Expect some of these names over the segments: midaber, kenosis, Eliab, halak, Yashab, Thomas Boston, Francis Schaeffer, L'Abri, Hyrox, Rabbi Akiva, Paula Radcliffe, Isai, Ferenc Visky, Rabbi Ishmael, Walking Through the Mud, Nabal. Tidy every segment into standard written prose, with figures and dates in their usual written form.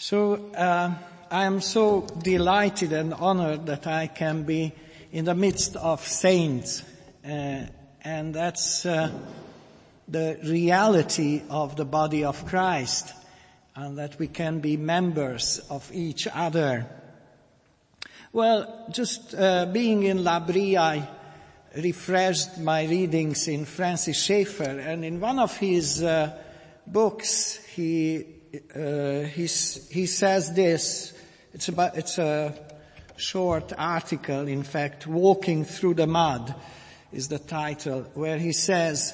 So I am so delighted and honored that I can be in the midst of saints, and that's the reality of the body of Christ, and that we can be members of each other. Well, just being in L'Abri, I refreshed my readings in Francis Schaeffer, and in one of his books, he says this. It's a short article, in fact. Walking Through the Mud is the title, where he says,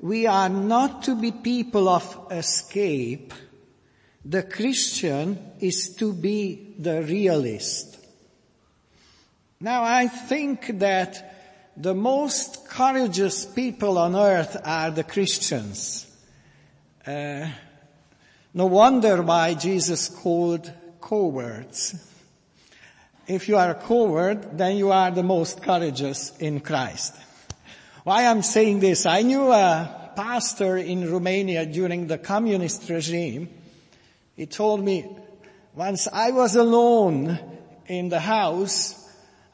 "We are not to be people of escape. The Christian is to be the realist." Now, I think that the most courageous people on earth are the Christians. No wonder why Jesus called cowards. If you are a coward, then you are the most courageous in Christ. Why I'm saying this? I knew a pastor in Romania during the communist regime. He told me, once I was alone in the house,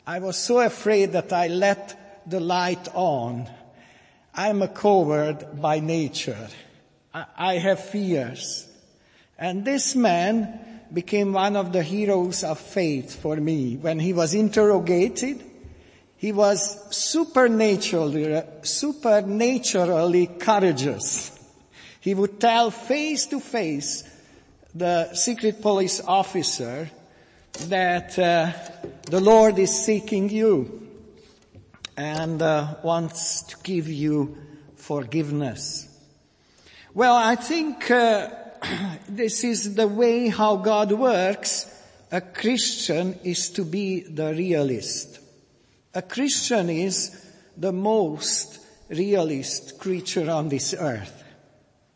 I was so afraid that I let the light on. I'm a coward by nature. I have fears. And this man became one of the heroes of faith for me. When he was interrogated, he was supernaturally courageous. He would tell face to face the secret police officer that the Lord is seeking you and wants to give you forgiveness. Well, I think this is the way how God works. A Christian is to be the realist. A Christian is the most realist creature on this earth.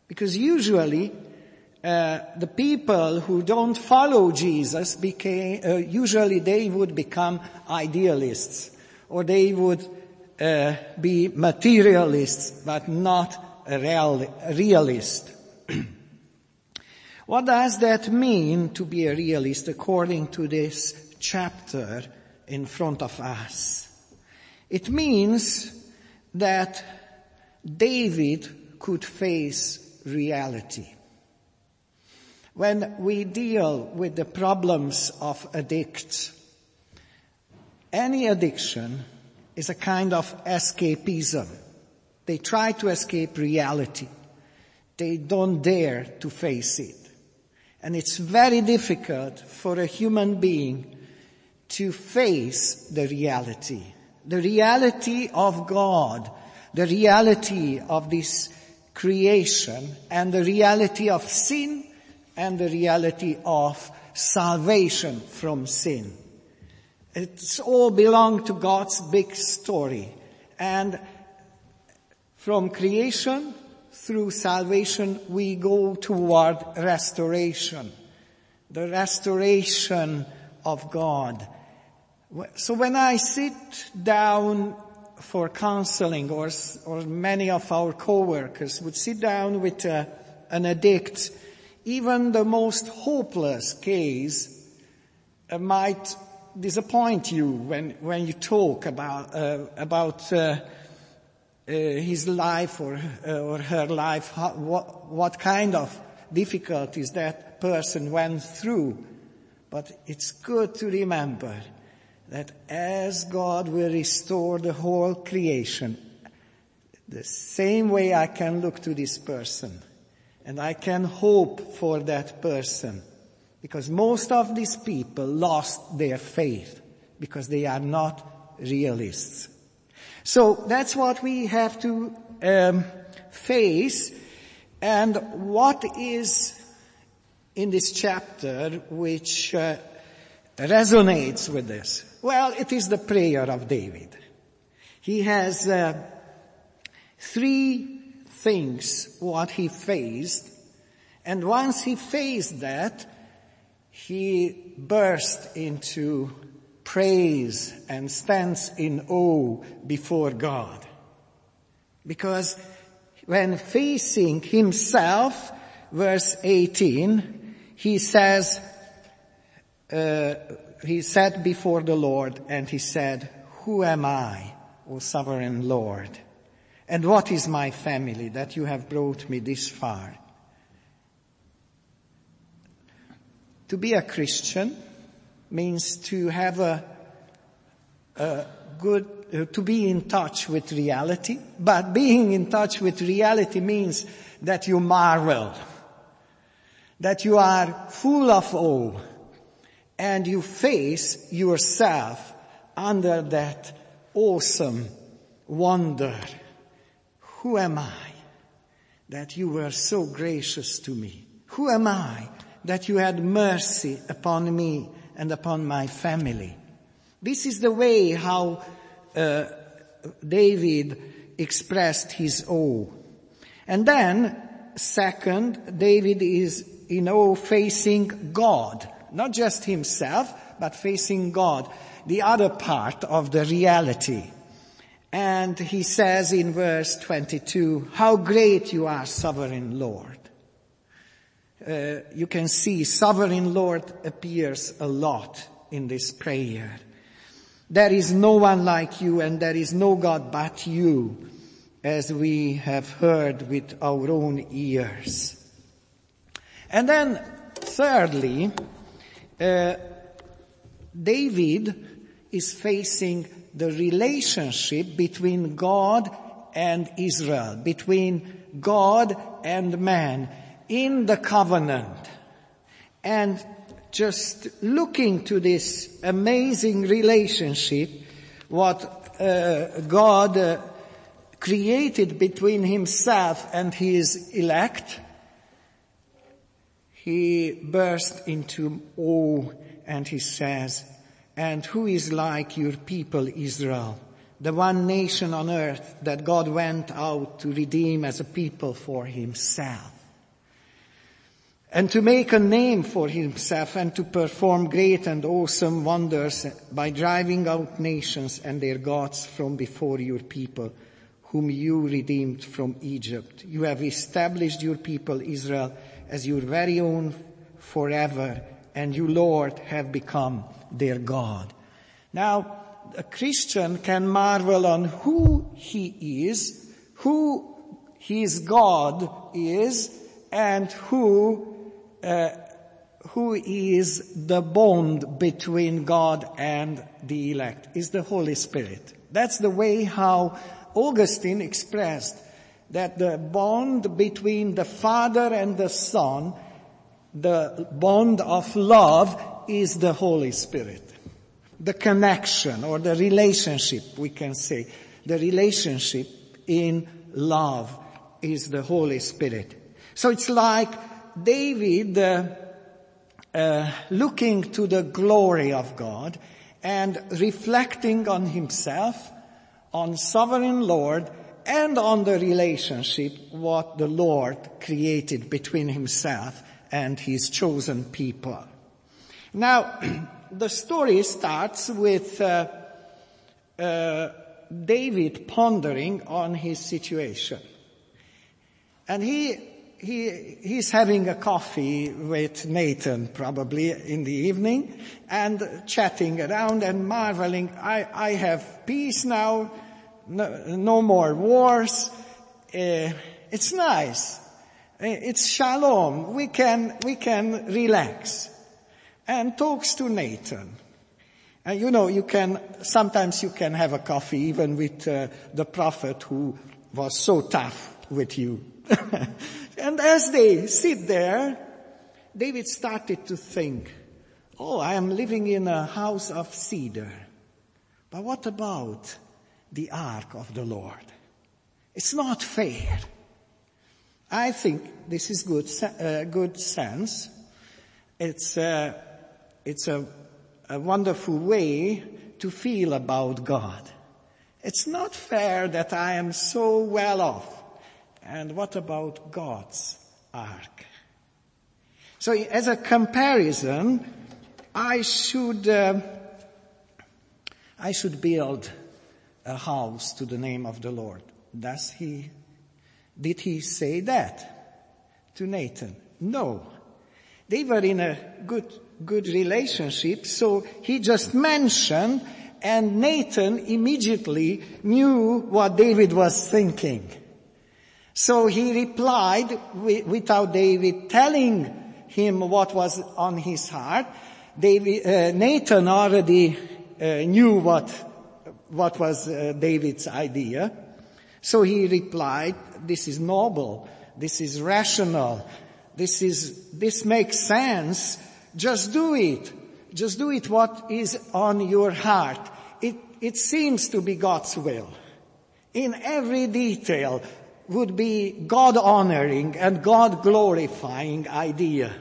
Because usually the people who don't follow Jesus usually they would become idealists, or they would be materialists, but not a realist. What does that mean, to be a realist, according to this chapter in front of us? It means that David could face reality. When we deal with the problems of addiction, any addiction is a kind of escapism. They try to escape reality. They don't dare to face it. And it's very difficult for a human being to face the reality of God, the reality of this creation, and the reality of sin, and the reality of salvation from sin. It's all belong to God's big story. And from creation, through salvation, we go toward restoration, the restoration of God. So when I sit down for counseling, or many of our co-workers would sit down with an addict, even the most hopeless case might disappoint you when you talk about his life or her life, what kind of difficulties that person went through. But it's good to remember that as God will restore the whole creation, the same way I can look to this person, and I can hope for that person, because most of these people lost their faith because they are not realists. So that's what we have to face. And what is in this chapter which resonates with this? Well, it is the prayer of David. He has three things what he faced. And once he faced that, he burst into praise and stands in awe before God. Because when facing himself, verse 18, he says, he sat before the Lord and he said, "Who am I, O sovereign Lord? And what is my family that you have brought me this far?" To be a Christian means to have a good, to be in touch with reality. But being in touch with reality means that you marvel, that you are full of awe, and you face yourself under that awesome wonder. Who am I that you were so gracious to me? Who am I that you had mercy upon me and upon my family? This is the way how David expressed his awe. And then, second, David is in awe facing God. Not just himself, but facing God, the other part of the reality. And he says in verse 22, "How great you are, sovereign Lord." You can see sovereign Lord appears a lot in this prayer. There is no one like you, and there is no God but you, as we have heard with our own ears. And then, thirdly, David is facing the relationship between God and Israel, between God and man in the covenant. And just looking to this amazing relationship, what God created between himself and his elect, he burst into awe and he says, "And who is like your people Israel, the one nation on earth that God went out to redeem as a people for himself, and to make a name for himself and to perform great and awesome wonders by driving out nations and their gods from before your people, whom you redeemed from Egypt. You have established your people Israel as your very own forever, and you, Lord, have become their God." Now, a Christian can marvel on who he is, who his God is, and who is the bond between God and the elect, is the Holy Spirit. That's the way how Augustine expressed that the bond between the Father and the Son, the bond of love, is the Holy Spirit. The connection or the relationship, we can say, the relationship in love is the Holy Spirit. So it's like David looking to the glory of God and reflecting on himself, on sovereign Lord, and on the relationship what the Lord created between himself and his chosen people. Now, the story starts with David pondering on his situation. And he's having a coffee with Nathan probably in the evening and chatting around and marveling, I have peace now, no more wars. It's nice. It's shalom. We can relax. And talks to Nathan. And you know, sometimes you can have a coffee even with the prophet who was so tough with you. And as they sit there, David started to think, "Oh, I am living in a house of cedar. But what about the ark of the Lord? It's not fair." I think this is good sense. It's a wonderful way to feel about God. It's not fair that I am so well off. And what about God's ark? So as a comparison, I should build a house to the name of the Lord. Did he say that to Nathan? No. They were in a good relationship, so he just mentioned, and Nathan immediately knew what David was thinking. So he replied without David telling him what was on his heart. Nathan already knew what was David's idea. So he replied, this is noble, this is rational, this makes sense, just do it what is on your heart. It seems to be God's will. In every detail would be God-honoring and God-glorifying idea.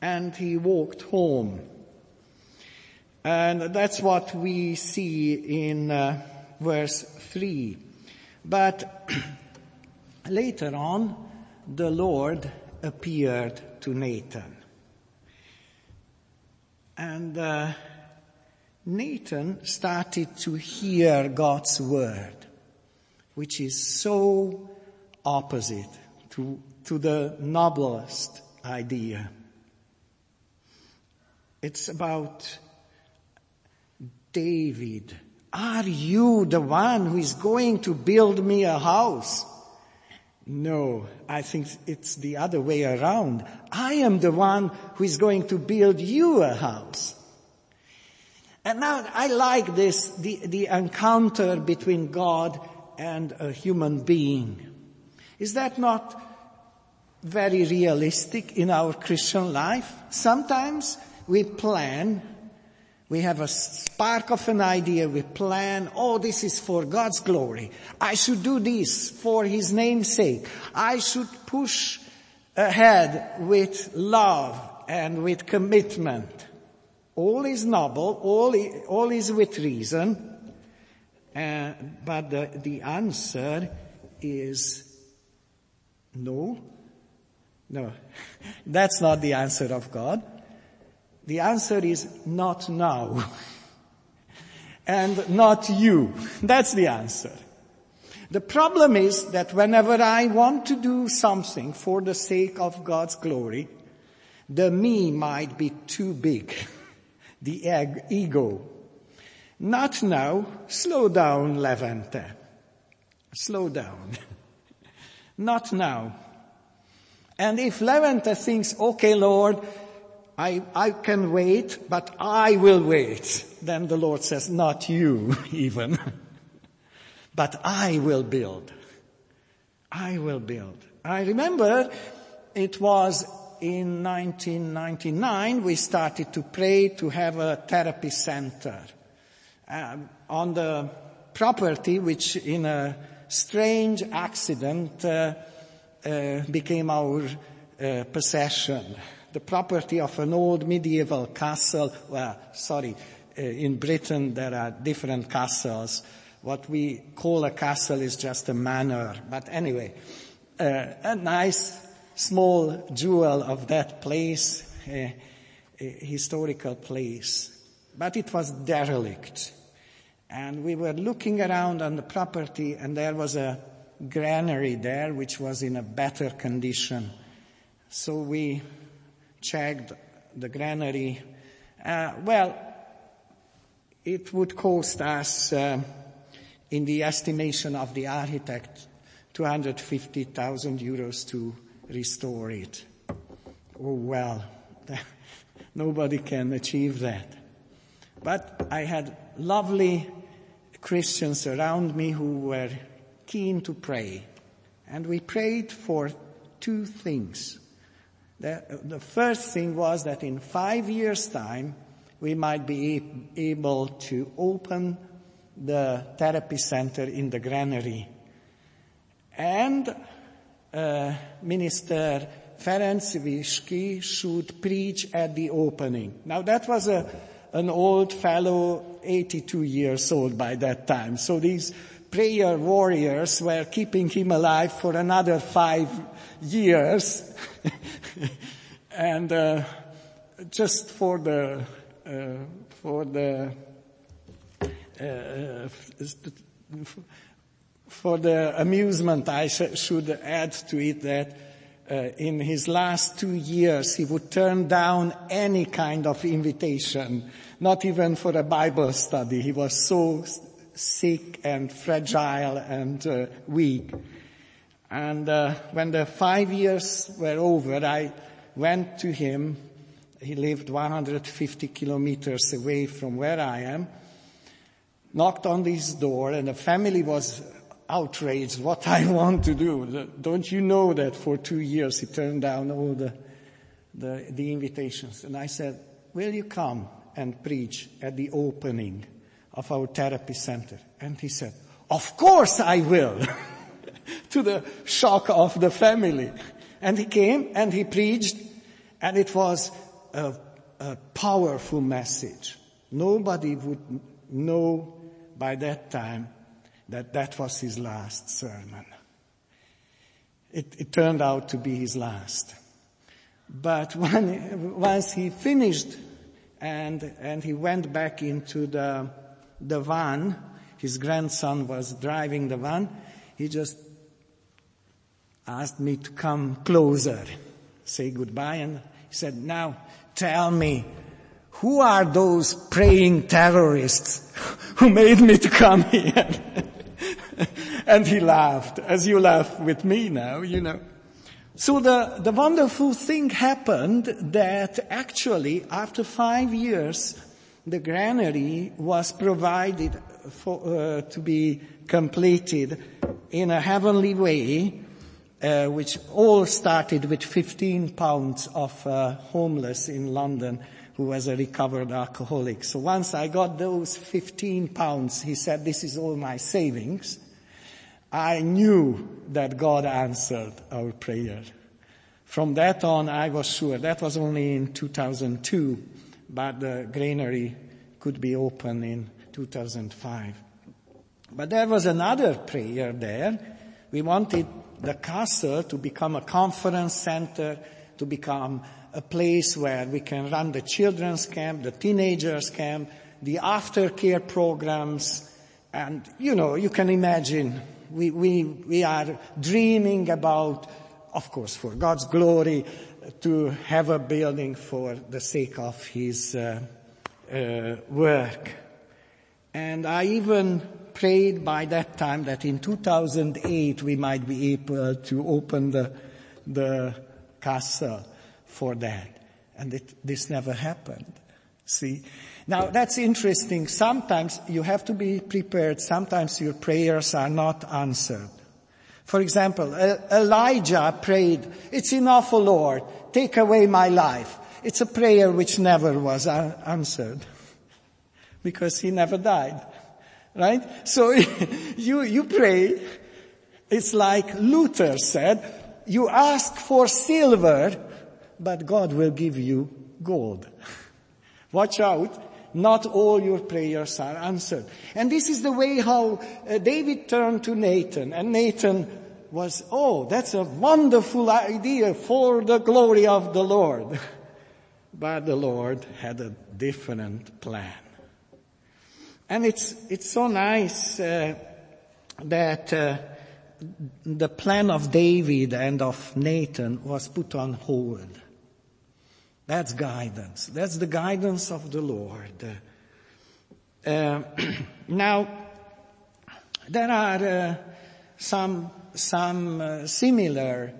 And he walked home. And that's what we see in verse 3. But later on, the Lord appeared to Nathan. And Nathan started to hear God's word, which is so opposite to the noblest idea. It's about David. Are you the one who is going to build me a house? No, I think it's the other way around. I am the one who is going to build you a house. And now I like this, the encounter between God and a human being. Is that not very realistic in our Christian life? Sometimes we plan, we have a spark of an idea, we plan, oh, this is for God's glory. I should do this for His name's sake. I should push ahead with love and with commitment. All is noble, all is with reason. But the answer is no, that's not the answer of God. The answer is not now and not you. That's the answer. The problem is that whenever I want to do something for the sake of God's glory, the me might be too big, the ego. Not now. Slow down, Levante. Slow down. Not now. And if Levante thinks, okay, Lord, I can wait, but I will wait. Then the Lord says, not you even, but I will build. I will build. I remember it was in 1999 we started to pray to have a therapy center. On the property which in a strange accident became our possession. The property of an old medieval castle. Well, sorry, in Britain there are different castles. What we call a castle is just a manor. But anyway, a nice small jewel of that place, a historical place. But it was derelict. And we were looking around on the property, and there was a granary there which was in a better condition. So we checked the granary. Well, it would cost us, in the estimation of the architect, 250,000 euros to restore it. Oh, well, nobody can achieve that. But I had lovely Christians around me who were keen to pray. And we prayed for two things. The first thing was that in 5 years' time, we might be able to open the therapy center in the granary. And Minister Ferenc Visky should preach at the opening. Now, that was an old fellow, 82 years old by that time. So these prayer warriors were keeping him alive for another 5 years. And just for the amusement, I should add to it that in his last 2 years, he would turn down any kind of invitation, not even for a Bible study. He was so sick and fragile and weak. And when the 5 years were over, I went to him. He lived 150 kilometers away from where I am. Knocked on his door, and the family was outraged. What I want to do? Don't you know that for 2 years he turned down all the invitations? And I said, will you come and preach at the opening of our therapy center? And he said, of course I will, to the shock of the family. And he came and he preached, and it was a powerful message. Nobody would know by that time that was his last sermon. It turned out to be his last. But once he finished and he went back into the van, his grandson was driving the van, he just asked me to come closer, say goodbye, and he said, now tell me, who are those praying terrorists who made me to come here? And he laughed, as you laugh with me now, you know. So the wonderful thing happened that actually after 5 years, the granary was provided to be completed in a heavenly way, which all started with 15 pounds of homeless in London who was a recovered alcoholic. So once I got those 15 pounds, he said, this is all my savings. I knew that God answered our prayer. From that on, I was sure. That was only in 2002, but the granary could be open in 2005. But there was another prayer there. We wanted the castle to become a conference center, to become a place where we can run the children's camp, the teenagers' camp, the aftercare programs, and, you know, you can imagine we are dreaming about, of course, for God's glory, to have a building for the sake of his work. And I even prayed by that time that in 2008 we might be able to open the castle for that. And this never happened. See? Now that's interesting. Sometimes you have to be prepared. Sometimes your prayers are not answered. For example, Elijah prayed, it's enough, O Lord, take away my life. It's a prayer which never was answered because he never died. Right? So you pray. It's like Luther said, you ask for silver, but God will give you gold. Watch out. Not all your prayers are answered. And this is the way how David turned to Nathan. And Nathan was, oh, that's a wonderful idea for the glory of the Lord. But the Lord had a different plan. And it's so nice that the plan of David and of Nathan was put on hold. That's guidance. That's the guidance of the Lord. Now, there are some similar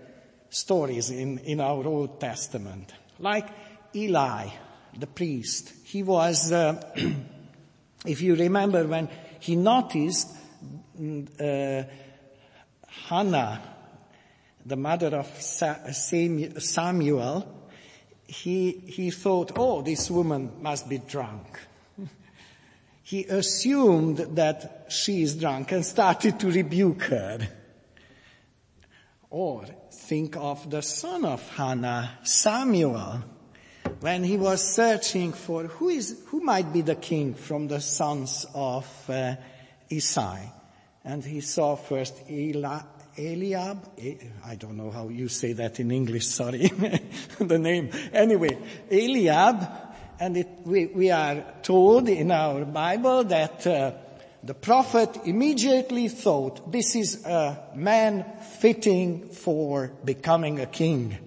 stories in our Old Testament. Like Eli, the priest. He was, if you remember, when he noticed Hannah, the mother of Samuel, he thought, oh, this woman must be drunk. He assumed that she is drunk and started to rebuke her. Or think of the son of Hannah, Samuel, when he was searching for who might be the king from the sons of Isai. And he saw first Eliab, I don't know how you say that in English, sorry, the name. Anyway, Eliab, and we are told in our Bible that The prophet immediately thought, this is a man fitting for becoming a king.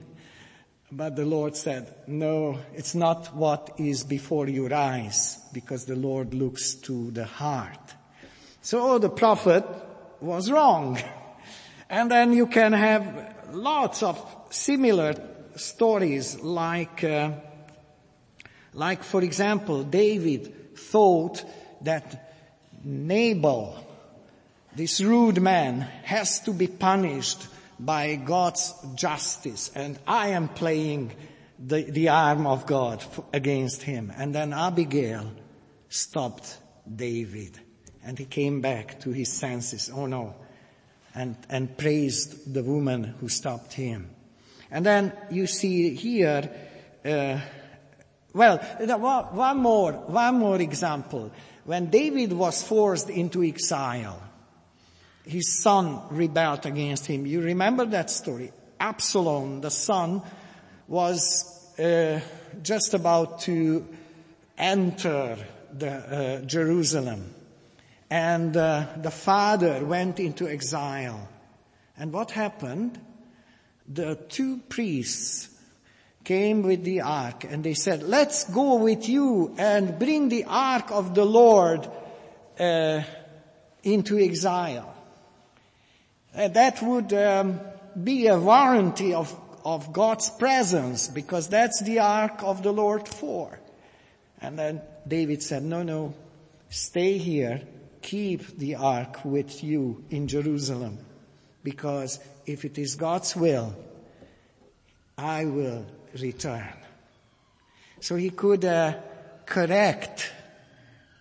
But the Lord said, no, it's not what is before your eyes, because the Lord looks to the heart. So the prophet was wrong. And then you can have lots of similar stories like for example, David thought that Nabal, this rude man, has to be punished by God's justice, and I am playing the arm of God against him. And then Abigail stopped David, and he came back to his senses, oh no, and praised the woman who stopped him. And then you see here, one more example. When David was forced into exile, his son rebelled against him. You remember that story? Absalom, the son, was just about to enter Jerusalem. And the father went into exile. And what happened? The two priests came with the ark, and they said, let's go with you and bring the ark of the Lord into exile. That would be a warranty of God's presence, because that's the ark of the Lord for. And then David said, no, stay here, keep the ark with you in Jerusalem, because if it is God's will, I will return. So he could correct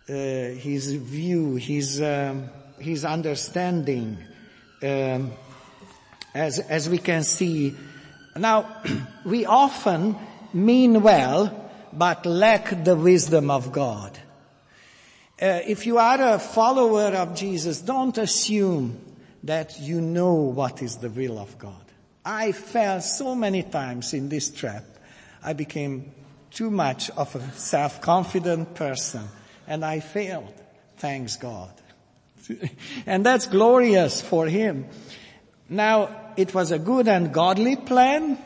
his view, his understanding, as we can see. Now, we often mean well, but lack the wisdom of God. If you are a follower of Jesus, don't assume that you know what is the will of God. I fell so many times in this trap. I became too much of a self-confident person, and I failed. Thanks God. And that's glorious for him. Now, it was a good and godly plan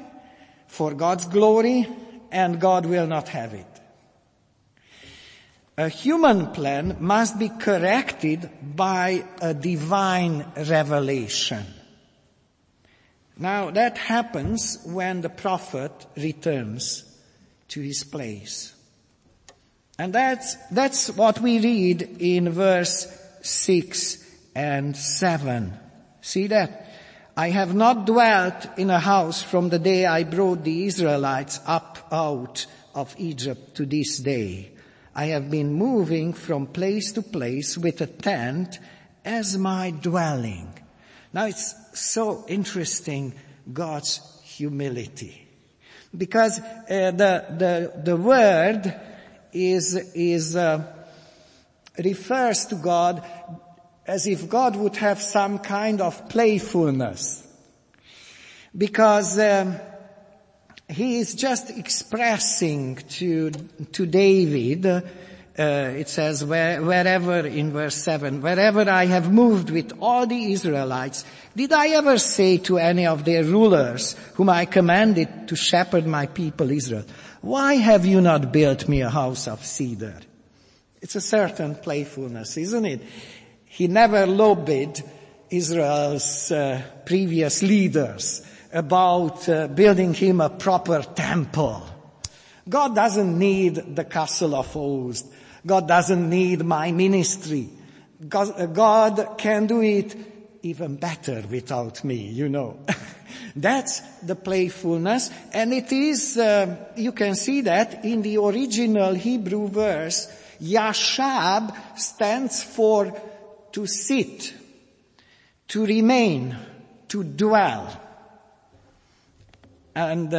for God's glory, and God will not have it. A human plan must be corrected by a divine revelation. Now, that happens when the prophet returns to his place. And that's what we read in verse 6 and 7. See that? I have not dwelt in a house from the day I brought the Israelites up out of Egypt to this day. I have been moving from place to place with a tent as my dwelling. Now, it's so interesting, God's humility, because the word refers to God as if God would have some kind of playfulness, because he is just expressing to David. It says, wherever, in verse 7, wherever I have moved with all the Israelites, did I ever say to any of their rulers, whom I commanded to shepherd my people Israel, why have you not built me a house of cedar? It's a certain playfulness, isn't it? He never lobbied Israel's previous leaders about building him a proper temple. God doesn't need the castle of Oz. God doesn't need my ministry. God can do it even better without me, you know. That's the playfulness. And it is, you can see that in the original Hebrew verse, Yashab stands for to sit, to remain, to dwell. And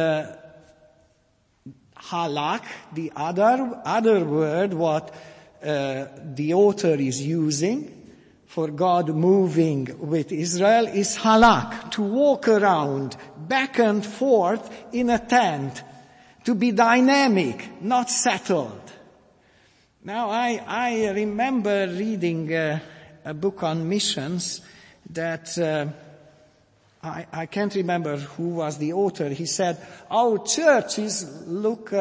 halak, the other word what the author is using for God moving with Israel, is halak, to walk around back and forth in a tent, to be dynamic, not settled. Now I remember reading a book on missions that I can't remember who was the author. He said, our churches look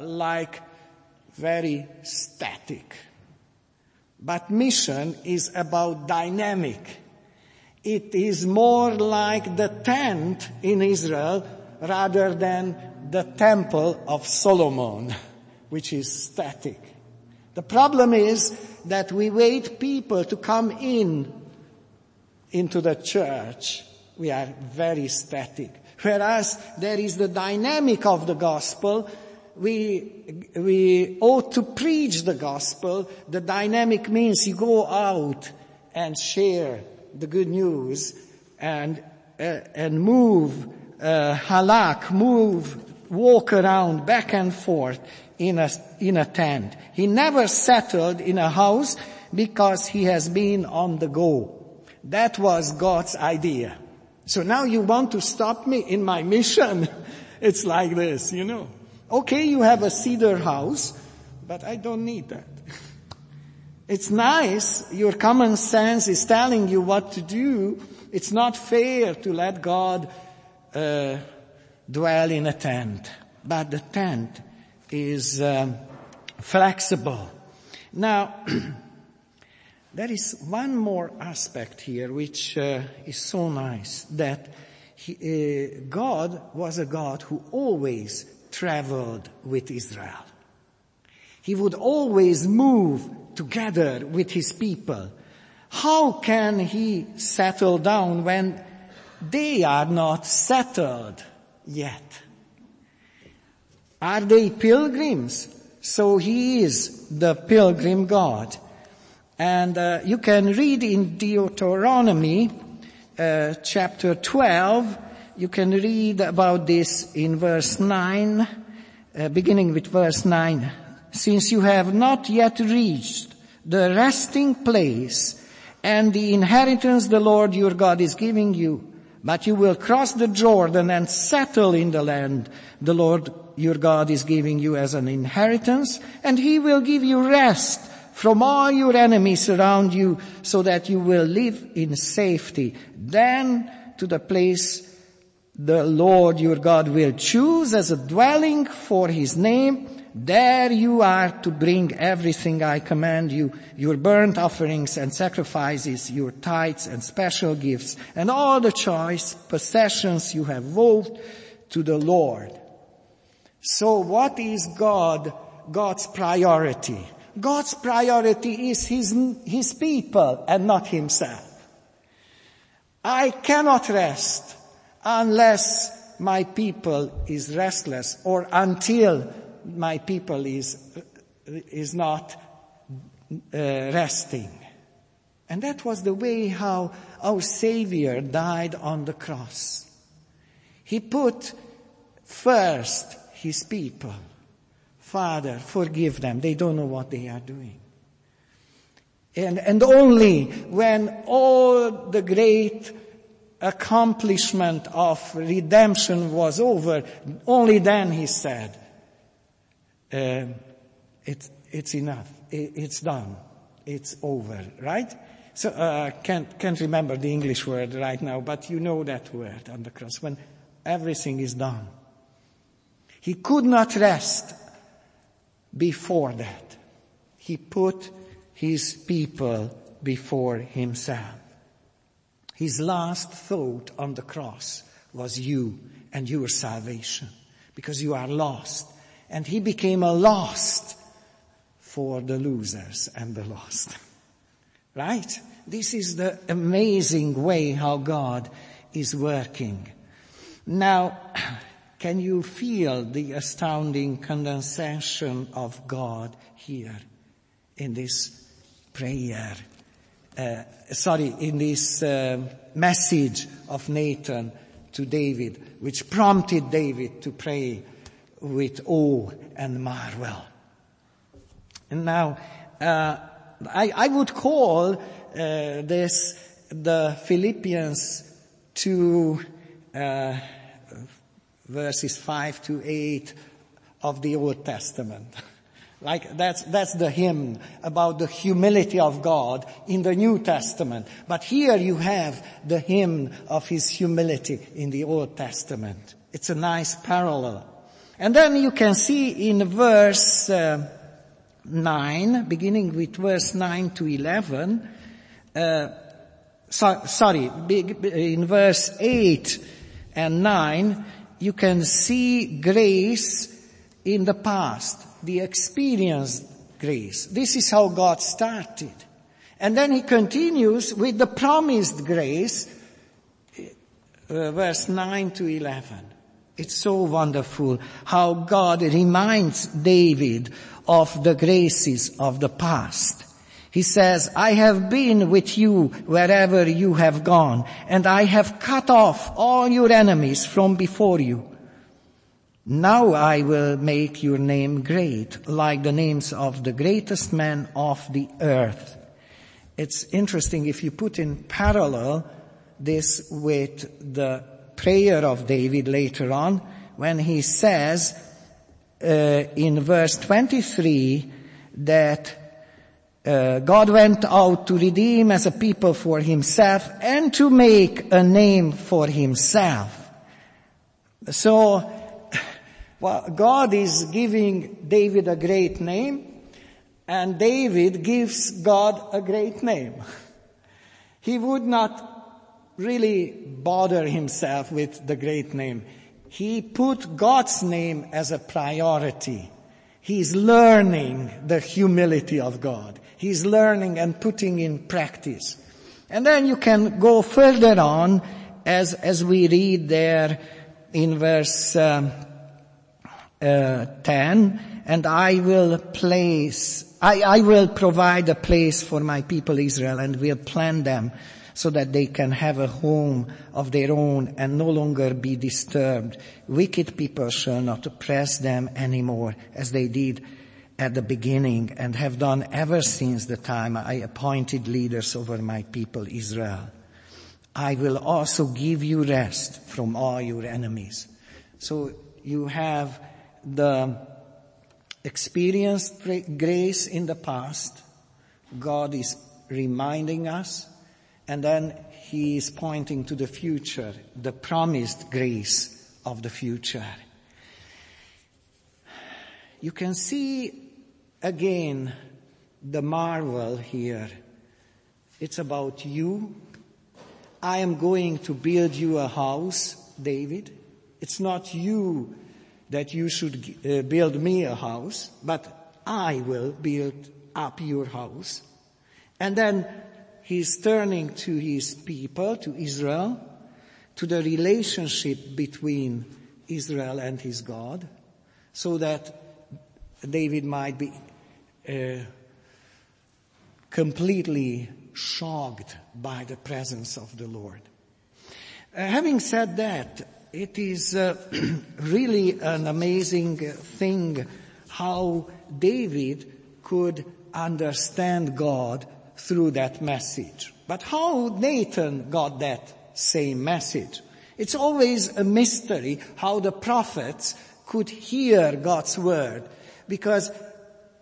like very static. But mission is about dynamic. It is more like the tent in Israel rather than the temple of Solomon, which is static. The problem is that we wait people to come into the church. We are very static. Whereas there is the dynamic of the gospel. We ought to preach the gospel. The dynamic means you go out and share the good news and move, walk around back and forth in a tent. He never settled in a house because he has been on the go. That was God's idea. So now you want to stop me in my mission? It's like this, you know. Okay, you have a cedar house, but I don't need that. It's nice. Your common sense is telling you what to do. It's not fair to let God dwell in a tent. But the tent is flexible. Now, there is one more aspect here which is so nice, that God was a God who always traveled with Israel. He would always move together with his people. How can he settle down when they are not settled yet? Are they pilgrims? So he is the pilgrim God. And you can read in Deuteronomy chapter 12. You can read about this in verse 9, beginning with verse 9. Since you have not yet reached the resting place and the inheritance the Lord your God is giving you, but you will cross the Jordan and settle in the land the Lord your God is giving you as an inheritance, and he will give you rest from all your enemies around you, so that you will live in safety. Then to the place the Lord your God will choose as a dwelling for his name. There you are to bring everything I command you, your burnt offerings and sacrifices, your tithes and special gifts, and all the choice possessions you have vowed to the Lord. So what is God's priority? God's priority is his people and not himself. I cannot rest unless my people is restless, or until my people is not resting. And that was the way how our Savior died on the cross. He put first his people. Father, forgive them. They don't know what they are doing. And only when all the great accomplishment of redemption was over, only then he said, it's enough, it's done, it's over, right? So can't remember the English word right now, but you know that word on the cross, when everything is done. He could not rest before that. He put his people before himself. His last thought on the cross was you and your salvation, because you are lost. And he became a lost for the losers and the lost. Right? This is the amazing way how God is working. Now, can you feel the astounding condensation of God here in this prayer? In this message of Nathan to David, which prompted David to pray with awe and marvel. And now, I would call this the Philippians 2, verses 5 to 8 of the Old Testament. Like that's the hymn about the humility of God in the New Testament. But here you have the hymn of his humility in the Old Testament. It's a nice parallel. And then you can see in verse 9, beginning with verse 9 to 11, in verse 8 and 9, you can see grace in the past, the experienced grace. This is how God started. And then he continues with the promised grace, verse 9 to 11. It's so wonderful how God reminds David of the graces of the past. He says, I have been with you wherever you have gone, and I have cut off all your enemies from before you. Now I will make your name great, like the names of the greatest men of the earth. It's interesting if you put in parallel this with the prayer of David later on, when he says in verse 23 that God went out to redeem as a people for himself and to make a name for himself. So, well, God is giving David a great name, and David gives God a great name. He would not really bother himself with the great name. He put God's name as a priority. He's learning the humility of God. He's learning and putting in practice. And then you can go further on as we read there in verse 10, and I will provide a place for my people Israel, and will plant them so that they can have a home of their own and no longer be disturbed. Wicked people shall not oppress them anymore, as they did at the beginning and have done ever since the time I appointed leaders over my people Israel. I will also give you rest from all your enemies. So you have the experienced grace in the past, God is reminding us, and then he is pointing to the future, the promised grace of the future. You can see again the marvel here. It's about you. I am going to build you a house, David. It's not you that you should build me a house, but I will build up your house. And then he's turning to his people, to Israel, to the relationship between Israel and his God, so that David might be completely shocked by the presence of the Lord. Having said that, it is really an amazing thing how David could understand God through that message. But how Nathan got that same message? It's always a mystery how the prophets could hear God's word, because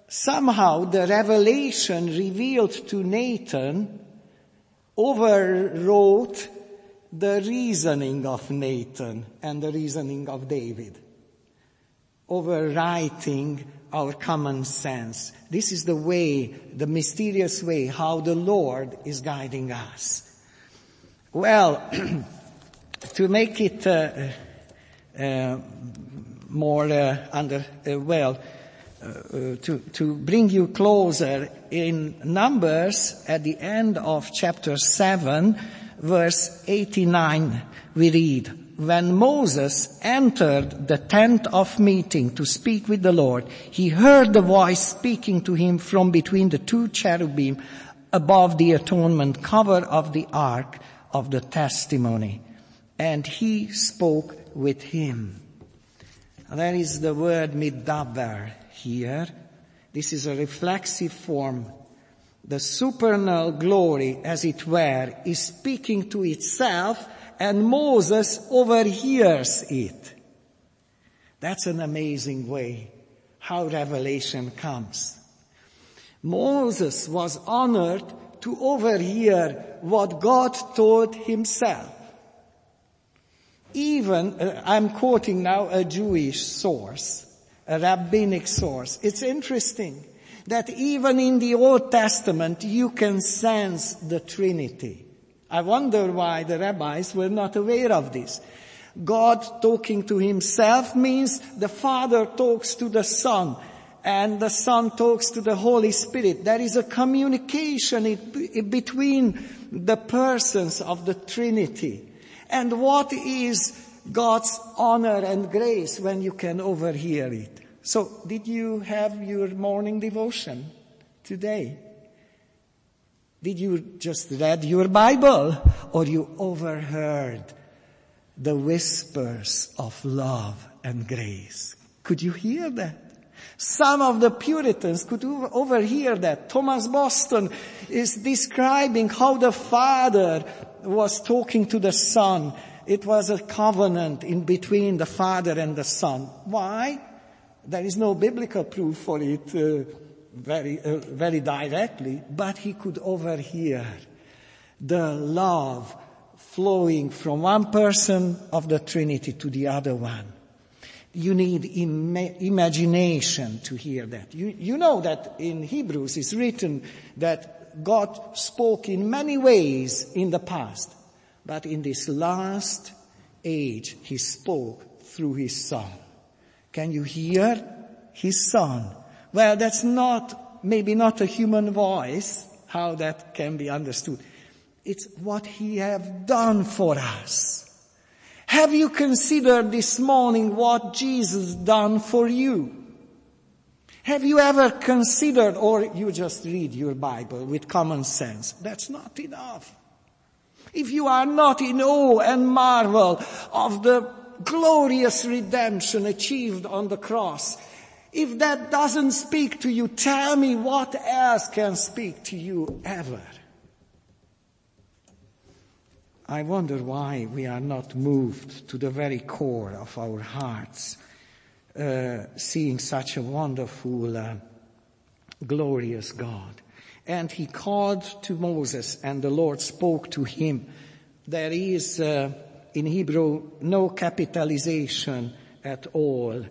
somehow the revelation revealed to Nathan overwrote the reasoning of Nathan and the reasoning of David, overwriting our common sense. This is the way, the mysterious way, how the Lord is guiding us. Well, to make it more to bring you closer, in Numbers at the end of chapter 7, verse 89, we read, when Moses entered the tent of meeting to speak with the Lord, he heard the voice speaking to him from between the two cherubim above the atonement cover of the ark of the testimony. And he spoke with him. There is the word midaber here. This is a reflexive form. The supernal glory, as it were, is speaking to itself, and Moses overhears it. That's an amazing way how revelation comes. Moses was honored to overhear what God told himself. Even, I'm quoting now a Jewish source, a rabbinic source. It's interesting that even in the Old Testament you can sense the Trinity. I wonder why the rabbis were not aware of this. God talking to himself means the Father talks to the Son and the Son talks to the Holy Spirit. There is a communication between the persons of the Trinity. And what is God's honor and grace when you can overhear it? So, did you have your morning devotion today? Did you just read your Bible, or you overheard the whispers of love and grace? Could you hear that? Some of the Puritans could overhear that. Thomas Boston is describing how the Father was talking to the Son. It was a covenant in between the Father and the Son. Why? There is no biblical proof for it very directly, but he could overhear the love flowing from one person of the Trinity to the other one. You need imagination to hear that. You know that in Hebrews it's written that God spoke in many ways in the past, but in this last age he spoke through his Son. Can you hear his Son? Well, that's maybe not a human voice, how that can be understood. It's what he has done for us. Have you considered this morning what Jesus done for you? Have you ever considered, or you just read your Bible with common sense? That's not enough. If you are not in awe and marvel of the glorious redemption achieved on the cross, if that doesn't speak to you, tell me what else can speak to you ever. I wonder why we are not moved to the very core of our hearts, seeing such a wonderful, glorious God. And he called to Moses, and the Lord spoke to him. There is, in Hebrew, no capitalization at all.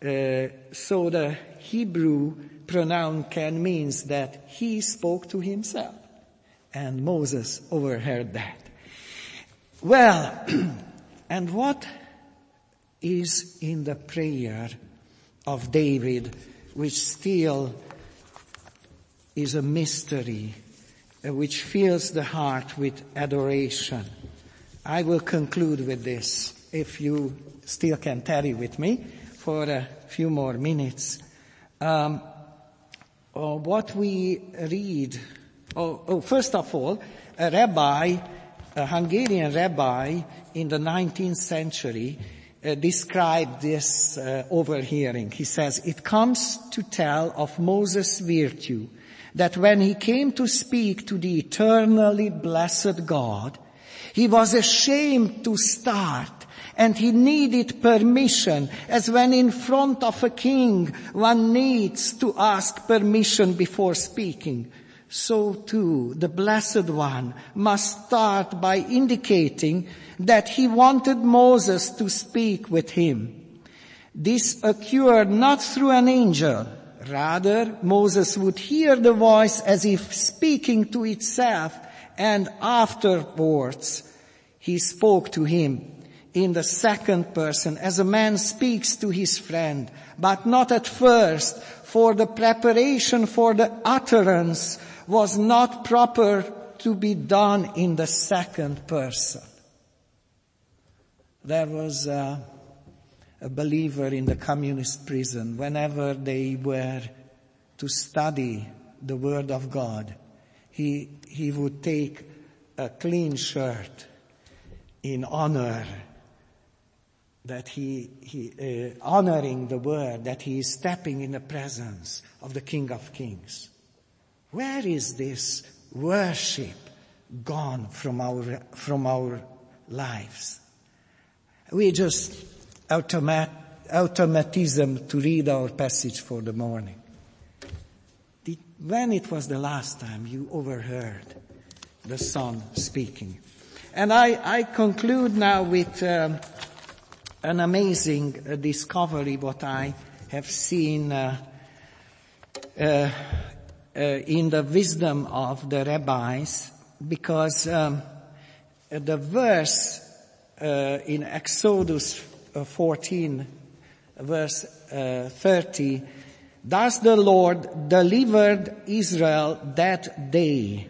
So the Hebrew pronoun can means that he spoke to himself. And Moses overheard that. Well, and what is in the prayer of David, which still is a mystery, which fills the heart with adoration? I will conclude with this, if you still can tarry with me for a few more minutes. What we read... first of all, a Hungarian rabbi in the 19th century described this overhearing. He says, "It comes to tell of Moses' virtue, that when he came to speak to the eternally blessed God, he was ashamed to start, and he needed permission, as when in front of a king one needs to ask permission before speaking. So too, the Blessed One must start by indicating that he wanted Moses to speak with him. This occurred not through an angel. Rather, Moses would hear the voice as if speaking to itself, and afterwards he spoke to him in the second person, as a man speaks to his friend, but not at first, for the preparation for the utterance was not proper to be done in the second person." There was a believer in the communist prison. Whenever they were to study the Word of God, he would take a clean shirt in honor that he honoring the Word, that he is stepping in the presence of the King of Kings. Where is this worship gone from our lives? We just automat, automatism to read our passage for the morning. When it was the last time you overheard the Son speaking? And I conclude now with an amazing discovery what I have seen in the wisdom of the rabbis, because the verse in Exodus 14, verse 30, thus the Lord delivered Israel that day.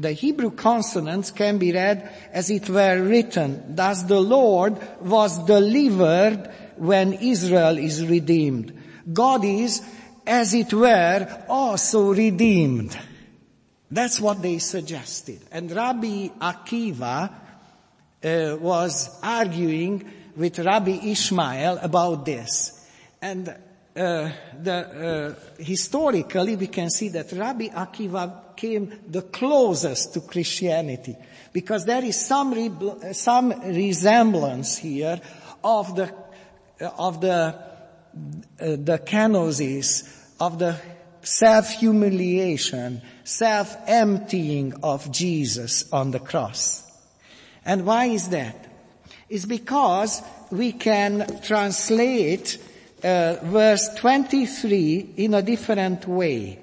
The Hebrew consonants can be read as it were written. Thus the Lord was delivered when Israel is redeemed. God is, as it were, also redeemed. That's what they suggested. And Rabbi Akiva was arguing with Rabbi Ishmael about this. And historically we can see that Rabbi Akiva came the closest to Christianity, because there is some resemblance here of the kenosis, of the self-humiliation, self-emptying of Jesus on the cross. And why is that? It's because we can translate verse 23 in a different way.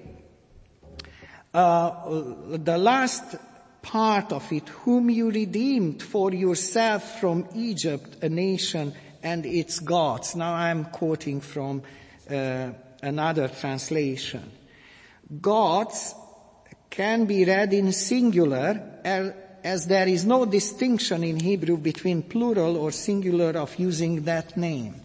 The last part of it, whom you redeemed for yourself from Egypt, a nation and its gods. Now I'm quoting from another translation. Gods can be read in singular, as there is no distinction in Hebrew between plural or singular of using that name.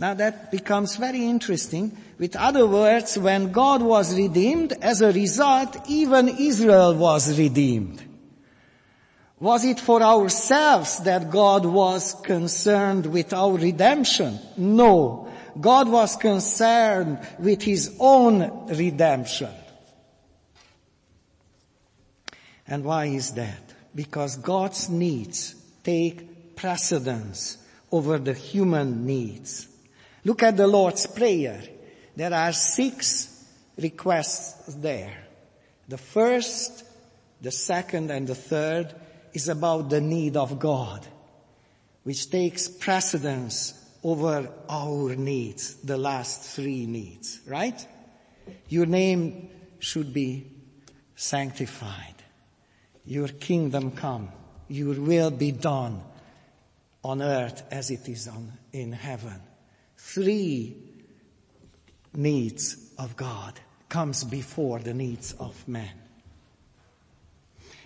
Now that becomes very interesting. With other words, when God was redeemed, as a result, even Israel was redeemed. Was it for ourselves that God was concerned with our redemption? No. God was concerned with His own redemption. And why is that? Because God's needs take precedence over the human needs. Look at the Lord's Prayer. There are 6 requests there. The first, the second, and the third is about the need of God, which takes precedence over our needs, the last 3 needs, right? Your name should be sanctified. Your kingdom come. Your will be done on earth as it is in heaven. 3 needs of God comes before the needs of man.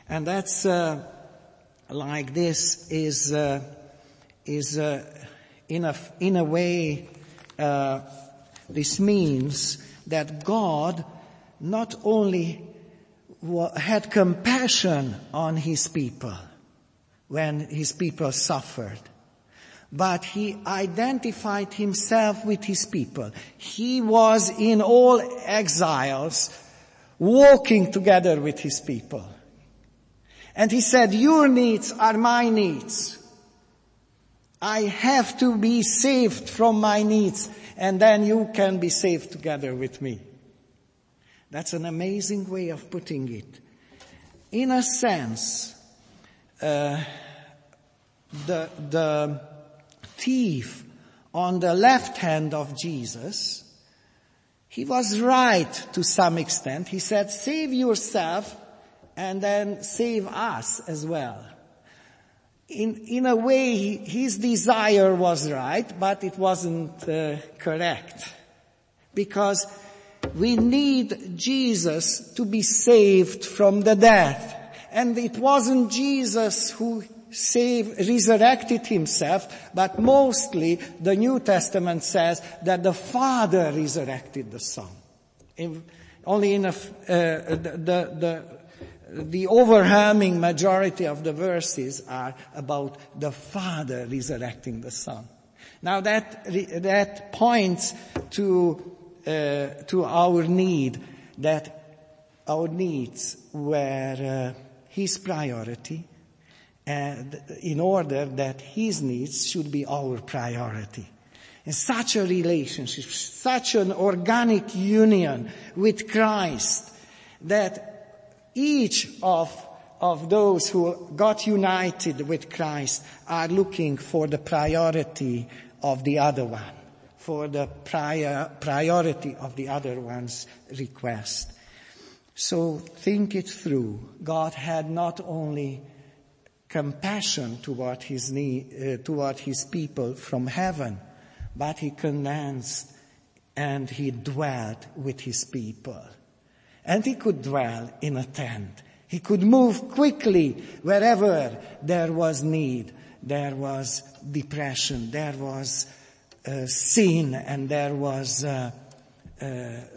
And that's like this is in a way this means that God not only had compassion on His people when His people suffered, but He identified Himself with His people. He was in all exiles walking together with His people. And He said, your needs are my needs. I have to be saved from my needs, and then you can be saved together with me. That's an amazing way of putting it. In a sense, the thief on the left hand of Jesus, he was right to some extent. He said, save yourself and then save us as well. In a way, his desire was right, but it wasn't correct. Because we need Jesus to be saved from the death. And it wasn't Jesus who resurrected Himself, but mostly the New Testament says that the Father resurrected the Son. The overwhelming majority of the verses are about the Father resurrecting the Son. Now that points to our need, that our needs were His priority, and in order that His needs should be our priority. in such a relationship, such an organic union with Christ, that each of those who got united with Christ are looking for the priority of the other one, for the priority of the other one's request. So think it through. God had not only compassion toward his toward his people from heaven, but he condensed and he dwelt with his people. And he could dwell in a tent. He could move quickly wherever there was need, there was depression, there was sin, and there was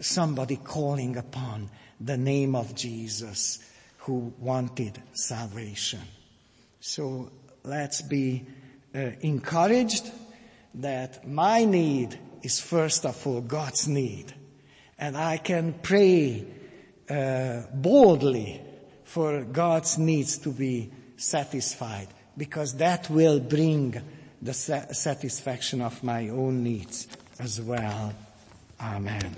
somebody calling upon the name of Jesus who wanted salvation. So let's be encouraged that my need is first of all God's need. And I can pray boldly for God's needs to be satisfied, because that will bring the satisfaction of my own needs as well. Amen.